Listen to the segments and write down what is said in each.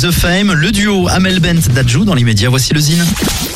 The Fame, le duo Amel Bent-Dadjou dans l'immédiat. Voici le Zine.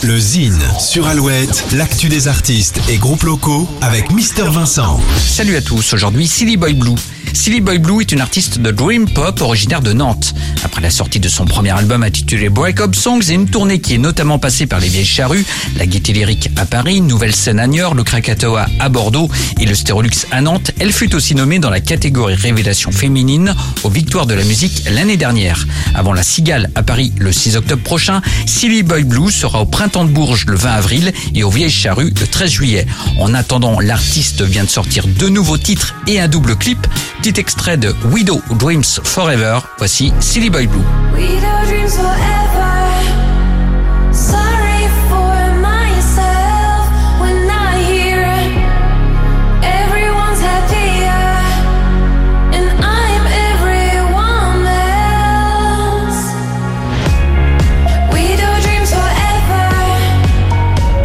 Le Zine sur Alouette, l'actu des artistes et groupes locaux avec Mister Vincent. Salut à tous, aujourd'hui Silly Boy Blue. Silly Boy Blue est une artiste de Dream Pop originaire de Nantes. Après la sortie de son premier album intitulé Breakup Songs et une tournée qui est notamment passée par les Vieilles Charrues, la Gaîté lyrique à Paris, Nouvelle Scène à Niort, le Krakatoa à Bordeaux et le Sterolux à Nantes, elle fut aussi nommée dans la catégorie Révélation féminine aux Victoires de la musique l'année dernière. Avant la Cigale à Paris le 6 octobre prochain, Silly Boy Blue sera au Printemps de Bourges le 20 avril et aux Vieilles Charrues le 13 juillet. En attendant, l'artiste vient de sortir 2 nouveaux titres et un double clip. Petit extrait de Widow Dreams Forever, voici Silly Boy Blue. Widow Dreams Forever, sorry for myself when I hear everyone's happier and I'm everyone else. Widow Dreams Forever,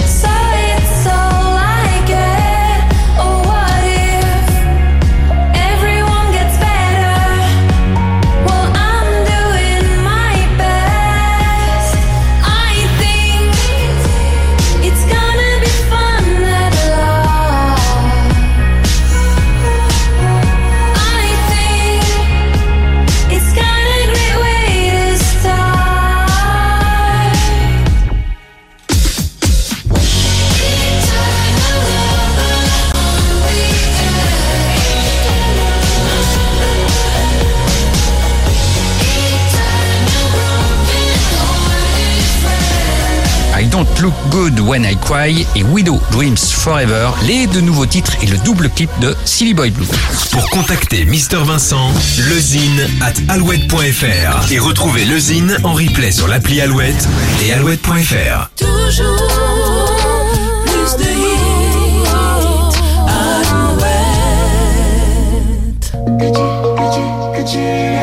so it's all I get. Oh, what if everyone gets better? Well, I'm doing my best. I think it's gonna be fun at all. I think it's got a great way to start. Don't look good when I cry et Widow Dreams Forever, les 2 nouveaux titres et le double clip de Silly Boy Blue. Pour contacter Mister Vincent, lezine@alouette.fr et retrouver le Zine en replay sur l'appli Alouette et alouette.fr. Toujours plus de hits. Alouette.